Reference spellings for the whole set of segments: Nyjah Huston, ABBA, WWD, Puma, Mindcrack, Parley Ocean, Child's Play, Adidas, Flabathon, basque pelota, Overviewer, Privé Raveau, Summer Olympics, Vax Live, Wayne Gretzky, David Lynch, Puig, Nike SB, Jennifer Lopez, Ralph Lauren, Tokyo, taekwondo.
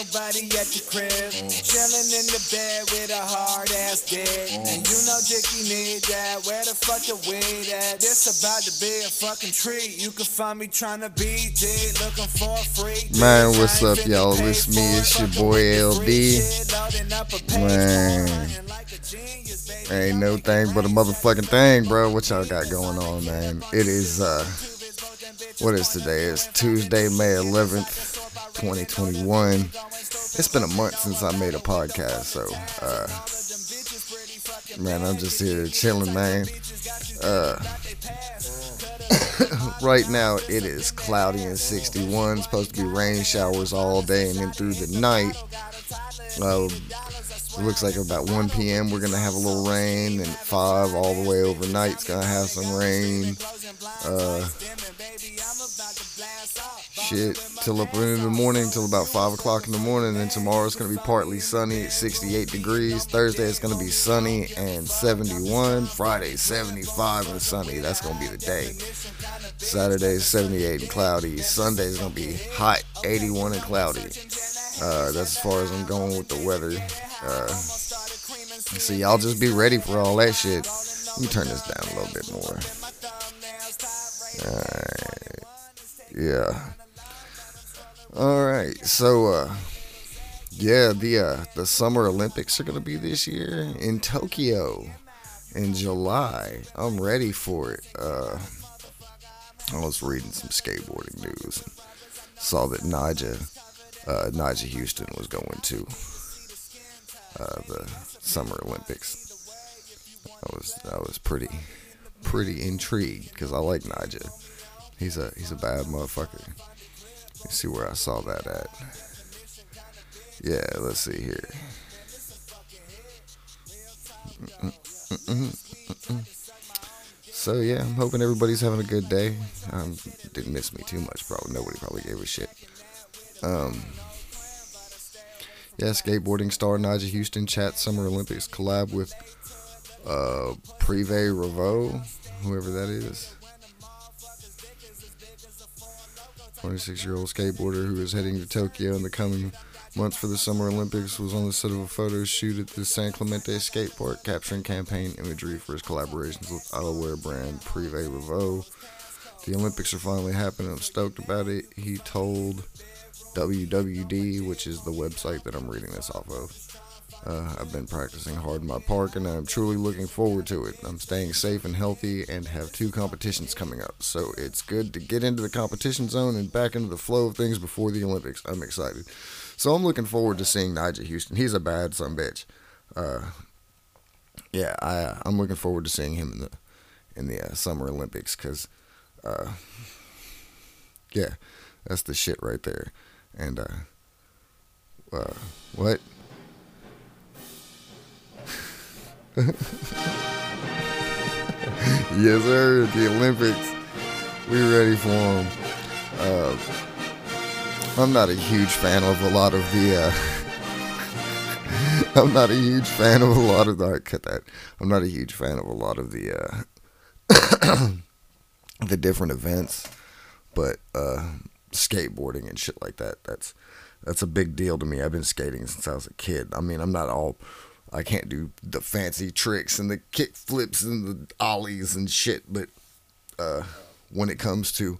nobody at the crib. Chilling in the bed with a hard ass dick. And you know Dickie need that. Where the fuck the weed at? This about to be a fucking treat. You can find me trying to be G, looking for a freak. Man, what's up, y'all? It's me, it's your boy LD. Man, ain't no thing but a motherfucking thing, bro. What y'all got going on, man? It is, what is today? It's Tuesday, May 11th, 2021. It's been a month since I made a podcast, so, man, I'm just here chilling, man. Right now, it is cloudy and 61. It's supposed to be rain showers all day and then through the night. It looks like about 1 p.m. we're going to have a little rain, and at 5 all the way overnight it's going to have some rain. Shit, till up in the morning, till about 5 o'clock in the morning. Then tomorrow it's going to be partly sunny at 68 degrees. Thursday it's going to be sunny and 71. Friday 75 and sunny. That's going to be the day. Saturday 78 and cloudy. Sunday is going to be hot, 81 and cloudy. That's as far as I'm going with the weather. So y'all just be ready for all that shit. Let me turn this down a little bit more. Alright. Yeah. Alright, so yeah, the Summer Olympics are gonna be this year in Tokyo in July. I'm ready for it. I was reading some skateboarding news and saw that Nyjah Huston was going to the Summer Olympics. I was pretty intrigued because I like Nyjah. He's a bad motherfucker. Let's see where I saw that at. Yeah, let's see here. So yeah, I'm hoping everybody's having a good day. Didn't miss me too much. Probably nobody gave a shit. Yeah, skateboarding star Nyjah Huston chats Summer Olympics collab with Privé Raveau, whoever that is. 26-year-old skateboarder who is heading to Tokyo in the coming months for the Summer Olympics was on the set of a photo shoot at the San Clemente skate park, capturing campaign imagery for his collaborations with outerwear brand Privé Raveau. The Olympics are finally happening. I'm stoked about it, he told WWD, which is the website that I'm reading this off of. I've been practicing hard in my park, and I'm truly looking forward to it. I'm staying safe and healthy and have 2 competitions coming up, so it's good to get into the competition zone and back into the flow of things before the Olympics. I'm excited. So I'm looking forward to seeing Nyjah Huston. He's a bad son of a bitch. Yeah, I'm looking forward to seeing him in the Summer Olympics because, yeah, that's the shit right there. And, what? Yes, sir. The Olympics. We're ready for them. I'm not a huge fan of a lot of the, I'm not a huge fan of a lot of the, the different events, but, skateboarding and shit like that. That's a big deal to me. I've been skating since I was a kid. I mean, I can't do the fancy tricks and the kick flips and the ollies and shit, but when it comes to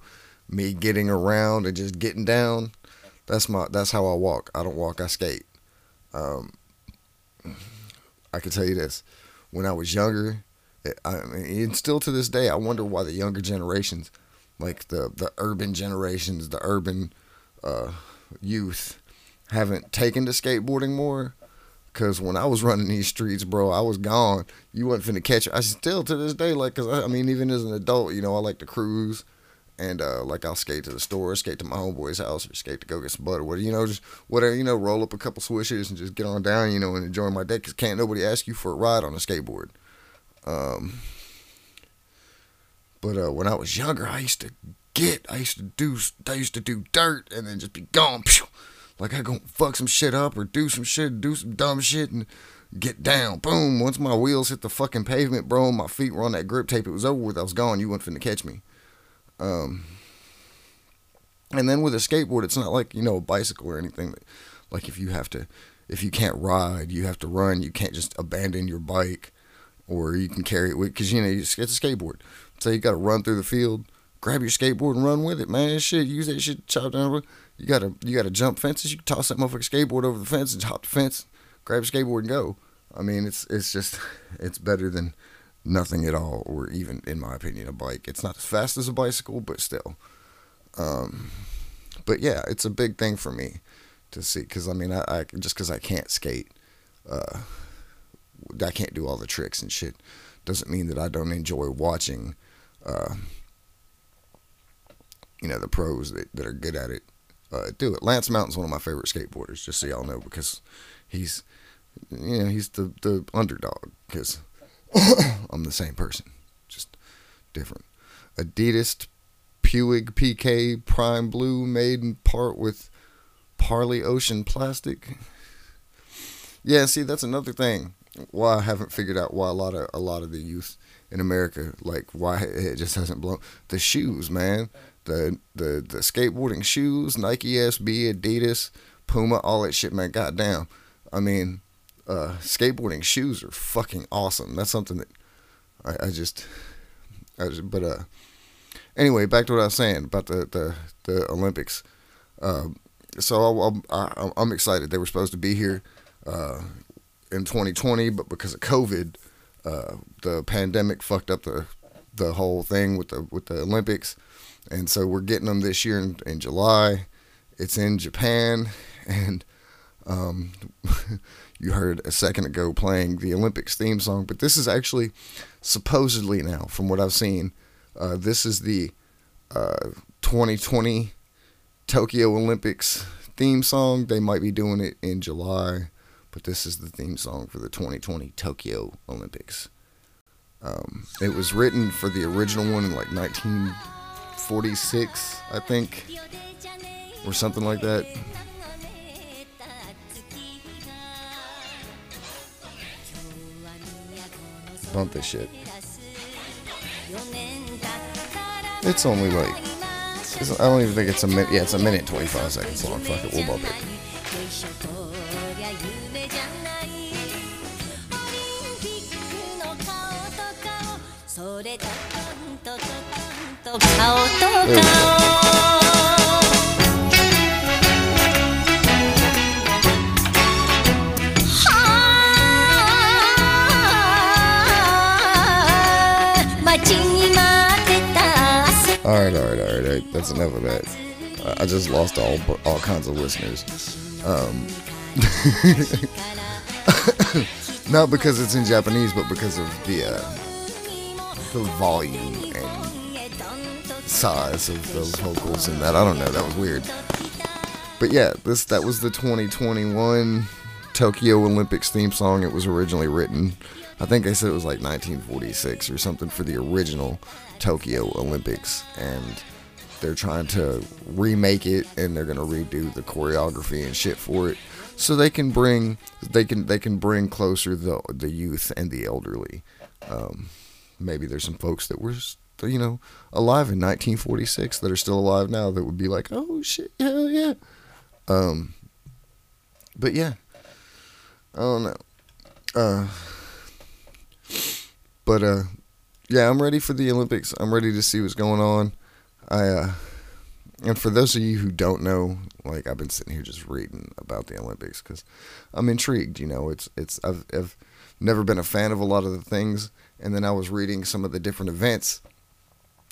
me getting around and just getting down, that's how I walk. I don't walk, I skate. I can tell you this: when I was younger, and still to this day, I wonder why the younger generations, like the urban generations, the urban youth, haven't taken to skateboarding more. Because when I was running these streets, bro, I was gone. You wasn't finna catch it. I still, to this day, like, because, I mean, even as an adult, you know, I like to cruise. And, like, I'll skate to the store, skate to my homeboy's house, or skate to go get some butter. Whatever, you know, just whatever, you know, roll up a couple swishes and just get on down, you know, and enjoy my day. Because can't nobody ask you for a ride on a skateboard. But when I was younger, I used to do dirt and then just be gone. Pew! Like, I go fuck some shit up or do some dumb shit and get down. Boom. Once my wheels hit the fucking pavement, bro, and my feet were on that grip tape, it was over with. I was gone. You weren't finna catch me. And then with a skateboard, it's not like, you know, a bicycle or anything. Like if you can't ride, you have to run. You can't just abandon your bike, or you can carry it with, because, you know, it's a skateboard. So you got to run through the field, grab your skateboard and run with it, man. Shit, use that shit to chop down. You gotta jump fences. You can toss that motherfucking skateboard over the fence and hop the fence, grab your skateboard and go. I mean, it's better than nothing at all, or even, in my opinion, a bike. It's not as fast as a bicycle, but still. But yeah, it's a big thing for me to see, because I mean, I just because I can't skate, I can't do all the tricks and shit, doesn't mean that I don't enjoy watching, you know, the pros that are good at it do it. Lance Mountain's one of my favorite skateboarders, just so y'all know, because he's, you know, he's the underdog, because I'm the same person, just different. Adidas Puig PK Prime Blue, made in part with Parley Ocean plastic. Yeah, see, that's another thing why I haven't figured out why a lot of the youth in America, like, why it just hasn't blown. The shoes, man, the skateboarding shoes, Nike SB, Adidas, Puma, all that shit, man. Goddamn, I mean, skateboarding shoes are fucking awesome. That's something that I just but anyway, back to what I was saying about the Olympics. So I'm excited. They were supposed to be here in 2020, but because of COVID, the pandemic fucked up the whole thing with the Olympics, and so we're getting them this year in July. It's in Japan, and you heard a second ago playing the Olympics theme song, but this is actually supposedly now, from what I've seen, this is the 2020 Tokyo Olympics theme song. They might be doing it in July, but this is the theme song for the 2020 Tokyo Olympics. It was written for the original one in like 1946, I think, or something like that. Bump this shit. It's only like, I don't even think it's a minute. Yeah, it's a minute and 25 seconds long. Fuck it, we'll bump it. There we go. All right. That's enough of that. I just lost all kinds of listeners. Not because it's in Japanese, but because of the volume and size of those vocals and that. I don't know. That was weird. But yeah, that was the 2021 Tokyo Olympics theme song. It was originally written, I think they said it was like 1946 or something, for the original Tokyo Olympics, and they're trying to remake it, and they're gonna redo the choreography and shit for it, so they can bring closer the youth and the elderly. Maybe there's some folks that were, you know, alive in 1946 that are still alive now that would be like, oh shit, hell yeah. But yeah, I don't know. Yeah, I'm ready for the Olympics. I'm ready to see what's going on. And for those of you who don't know, like, I've been sitting here just reading about the Olympics because I'm intrigued. You know, I've never been a fan of a lot of the things, and then I was reading some of the different events,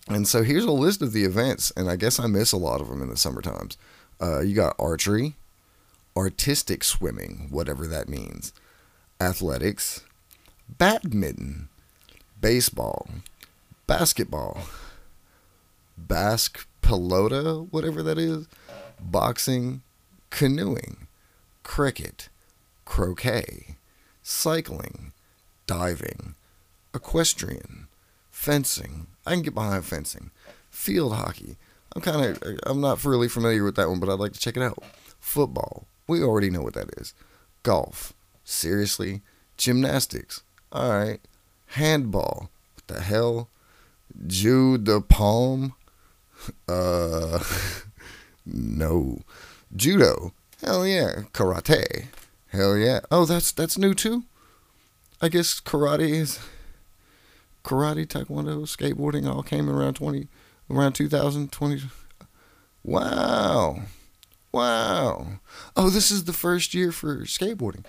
and so here's a list of the events, and I guess I miss a lot of them in the summer times. You got archery, artistic swimming, whatever that means, athletics, badminton, baseball, basketball, basque pelota, whatever that is, boxing, canoeing, cricket, croquet, cycling, diving, equestrian, fencing. I can get behind fencing. Field hockey. I'm not really familiar with that one, but I'd like to check it out. Football. We already know what that is. Golf. Seriously? Gymnastics. All right. Handball, what the hell? Judo palm, no. Judo, Hell yeah. Karate. Hell yeah. Oh, that's new too? I guess karate is... Karate, taekwondo, skateboarding all came around 2020. Wow. Wow. Oh, this is the first year for skateboarding.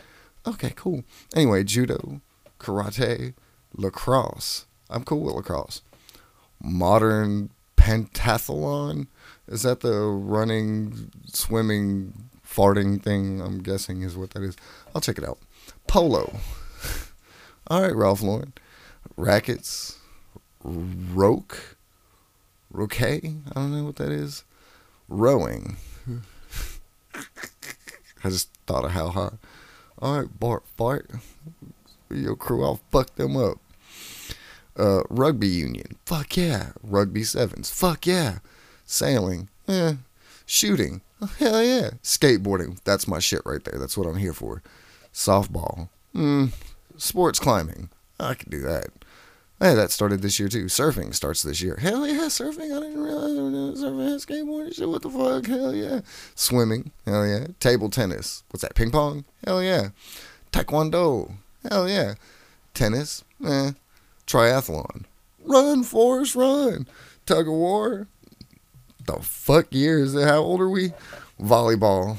Okay, cool. Anyway, judo, karate, lacrosse. I'm cool with lacrosse. Modern pentathlon. Is that the running, swimming, farting thing? I'm guessing is what that is. I'll check it out. Polo. All right, Ralph Lauren. Rackets. Roque. Roquet? I don't know what that is. Rowing. I just thought of how high. All right, Bart. Your crew, I'll fuck them up. Rugby union. Fuck yeah. Rugby sevens. Fuck yeah. Sailing. Eh. Shooting. Oh, hell yeah. Skateboarding. That's my shit right there. That's what I'm here for. Softball. Sports climbing. I can do that. Hey, that started this year too. Surfing starts this year. Hell yeah, surfing. I didn't realize I was doing surfing, skateboarding, shit. What the fuck? Hell yeah. Swimming. Hell yeah. Table tennis. What's that? Ping pong. Hell yeah. Taekwondo. Hell yeah. Tennis. Eh. Triathlon. Run, Forrest, run. Tug of war. The fuck year is it? How old are we? Volleyball.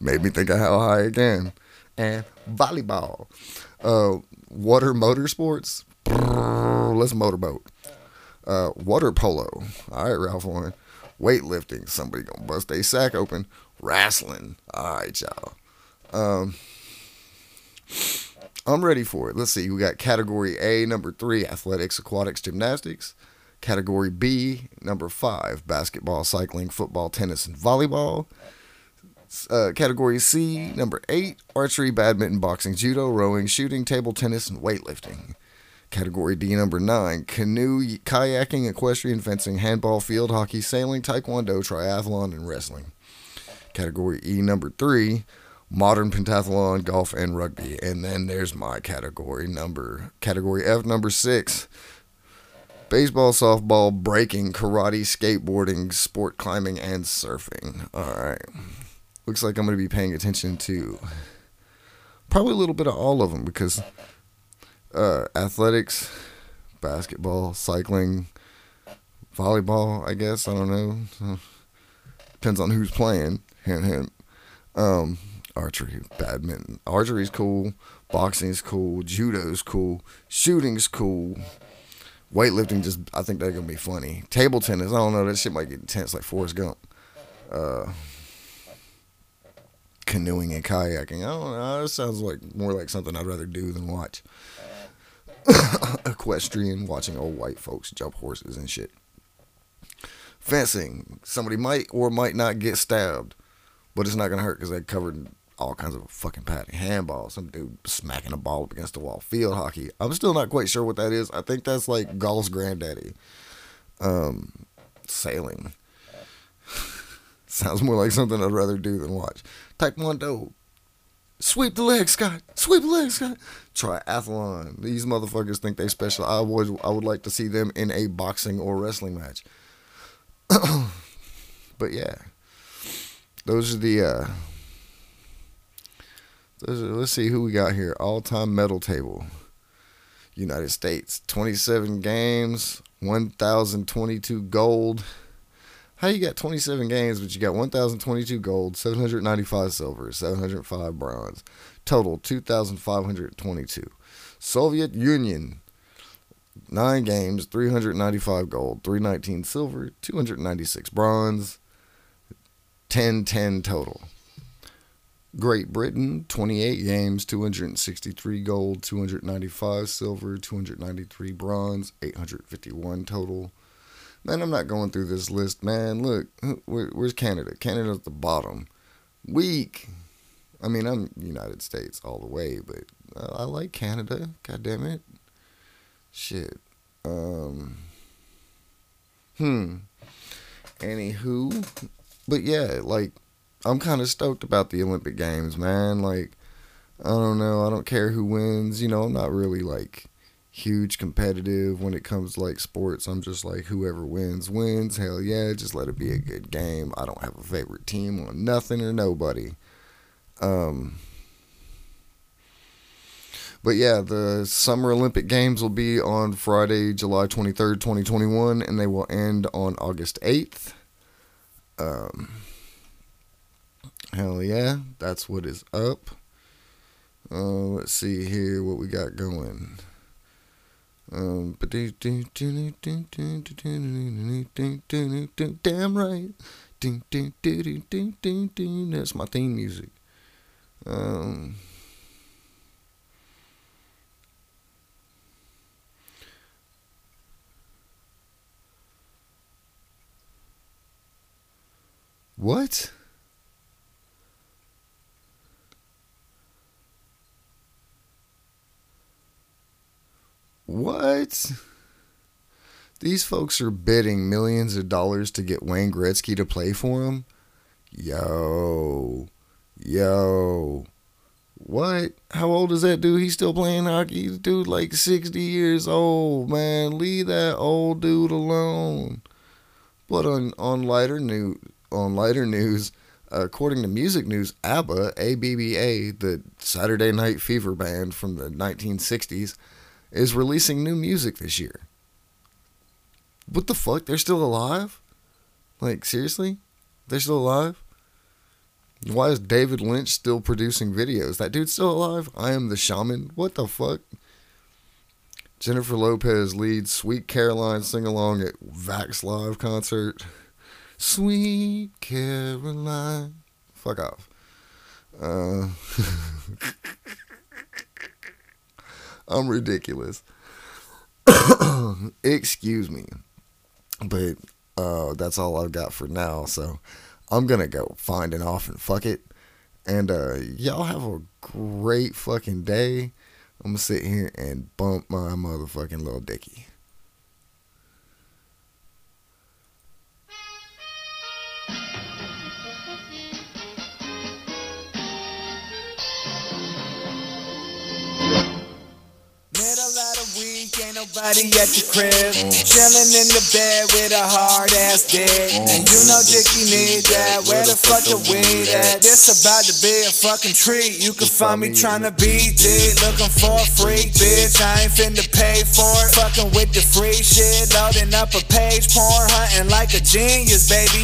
Made me think of how high again. And volleyball. Water motorsports. Let's motorboat. Water polo. All right, Ralph Lauren. Weightlifting. Somebody gonna bust their sack open. Wrestling. All right, y'all. I'm ready for it. Let's see. We got category A, number 3, athletics, aquatics, gymnastics. Category B, number 5, basketball, cycling, football, tennis, and volleyball. Category C, number 8, archery, badminton, boxing, judo, rowing, shooting, table tennis, and weightlifting. Category D, number 9, canoe, kayaking, equestrian, fencing, handball, field hockey, sailing, taekwondo, triathlon, and wrestling. Category E, number 3, modern pentathlon, golf, and rugby. And then there's my category F, number 6, baseball, softball, breaking, karate, skateboarding, sport climbing, and surfing. All right, looks like I'm going to be paying attention to probably a little bit of all of them, because athletics, basketball, cycling, volleyball, I guess, I don't know, depends on who's playing. Hint, hint. Archery, badminton. Archery's cool. Boxing's cool. Judo's cool. Shooting's cool. Weightlifting, just, I think that's gonna be funny. Table tennis, I don't know, that shit might get intense like Forrest Gump. Canoeing and kayaking, I don't know, that sounds like more like something I'd rather do than watch. Equestrian, watching old white folks jump horses and shit. Fencing, somebody might or might not get stabbed, but it's not gonna hurt because they covered all kinds of fucking padding. Handball, some dude smacking a ball up against the wall. Field hockey, I'm still not quite sure what that is. I think that's like golf's granddaddy. Sailing. Sounds more like something I'd rather do than watch. Taekwondo. Sweep the legs, Scott. Sweep the legs, Scott. Triathlon. These motherfuckers think they special. I would like to see them in a boxing or wrestling match. But yeah, those are the. Let's see who we got here. All-time medal table. United States. 27 games. 1,022 gold. How you got 27 games, but you got 1,022 gold, 795 silver, 705 bronze. Total, 2,522. Soviet Union, 9 games, 395 gold, 319 silver, 296 bronze, 1010 total. Great Britain, 28 games, 263 gold, 295 silver, 293 bronze, 851 total. Man, I'm not going through this list, man. Look, where's Canada? Canada's at the bottom. Weak. I mean, I'm United States all the way, but I like Canada. God damn it. Shit. Anywho. But yeah, like, I'm kind of stoked about the Olympic Games, man. Like, I don't know. I don't care who wins. You know, I'm not really, like, huge competitive when it comes to like sports. I'm just like, whoever wins wins, hell yeah, just let it be a good game. I don't have a favorite team on nothing or nobody. But yeah, the Summer Olympic Games will be on Friday, July 23rd, 2021, and they will end on August 8th. Hell yeah, that's what is up. Let's see here what we got going. Damn right. That's my theme music. What? What? These folks are bidding millions of dollars to get Wayne Gretzky to play for them? Yo. What? How old is that dude? He's still playing hockey. He's dude like 60 years old, man. Leave that old dude alone. But on lighter news, according to Music News, ABBA, ABBA, the Saturday Night Fever band from the 1960s, is releasing new music this year. What the fuck? They're still alive? Like, seriously? They're still alive? Why is David Lynch still producing videos? That dude's still alive? I am the shaman? What the fuck? Jennifer Lopez leads Sweet Caroline sing-along at Vax Live concert. Sweet Caroline. Fuck off. I'm ridiculous. Excuse me. But that's all I've got for now. So I'm going to go find an off and fuck it. And y'all have a great fucking day. I'm going to sit here and bump my motherfucking little dickie. Nobody at the crib, chillin' in the bed with a hard-ass dick. And you know Dickie need that, where the fuck the weed at? This about to be a fucking treat, you can find me tryna be D. Looking for a freak, bitch, I ain't finna pay for it. Fucking with the free shit, loading up a page porn, hunting like a genius, baby.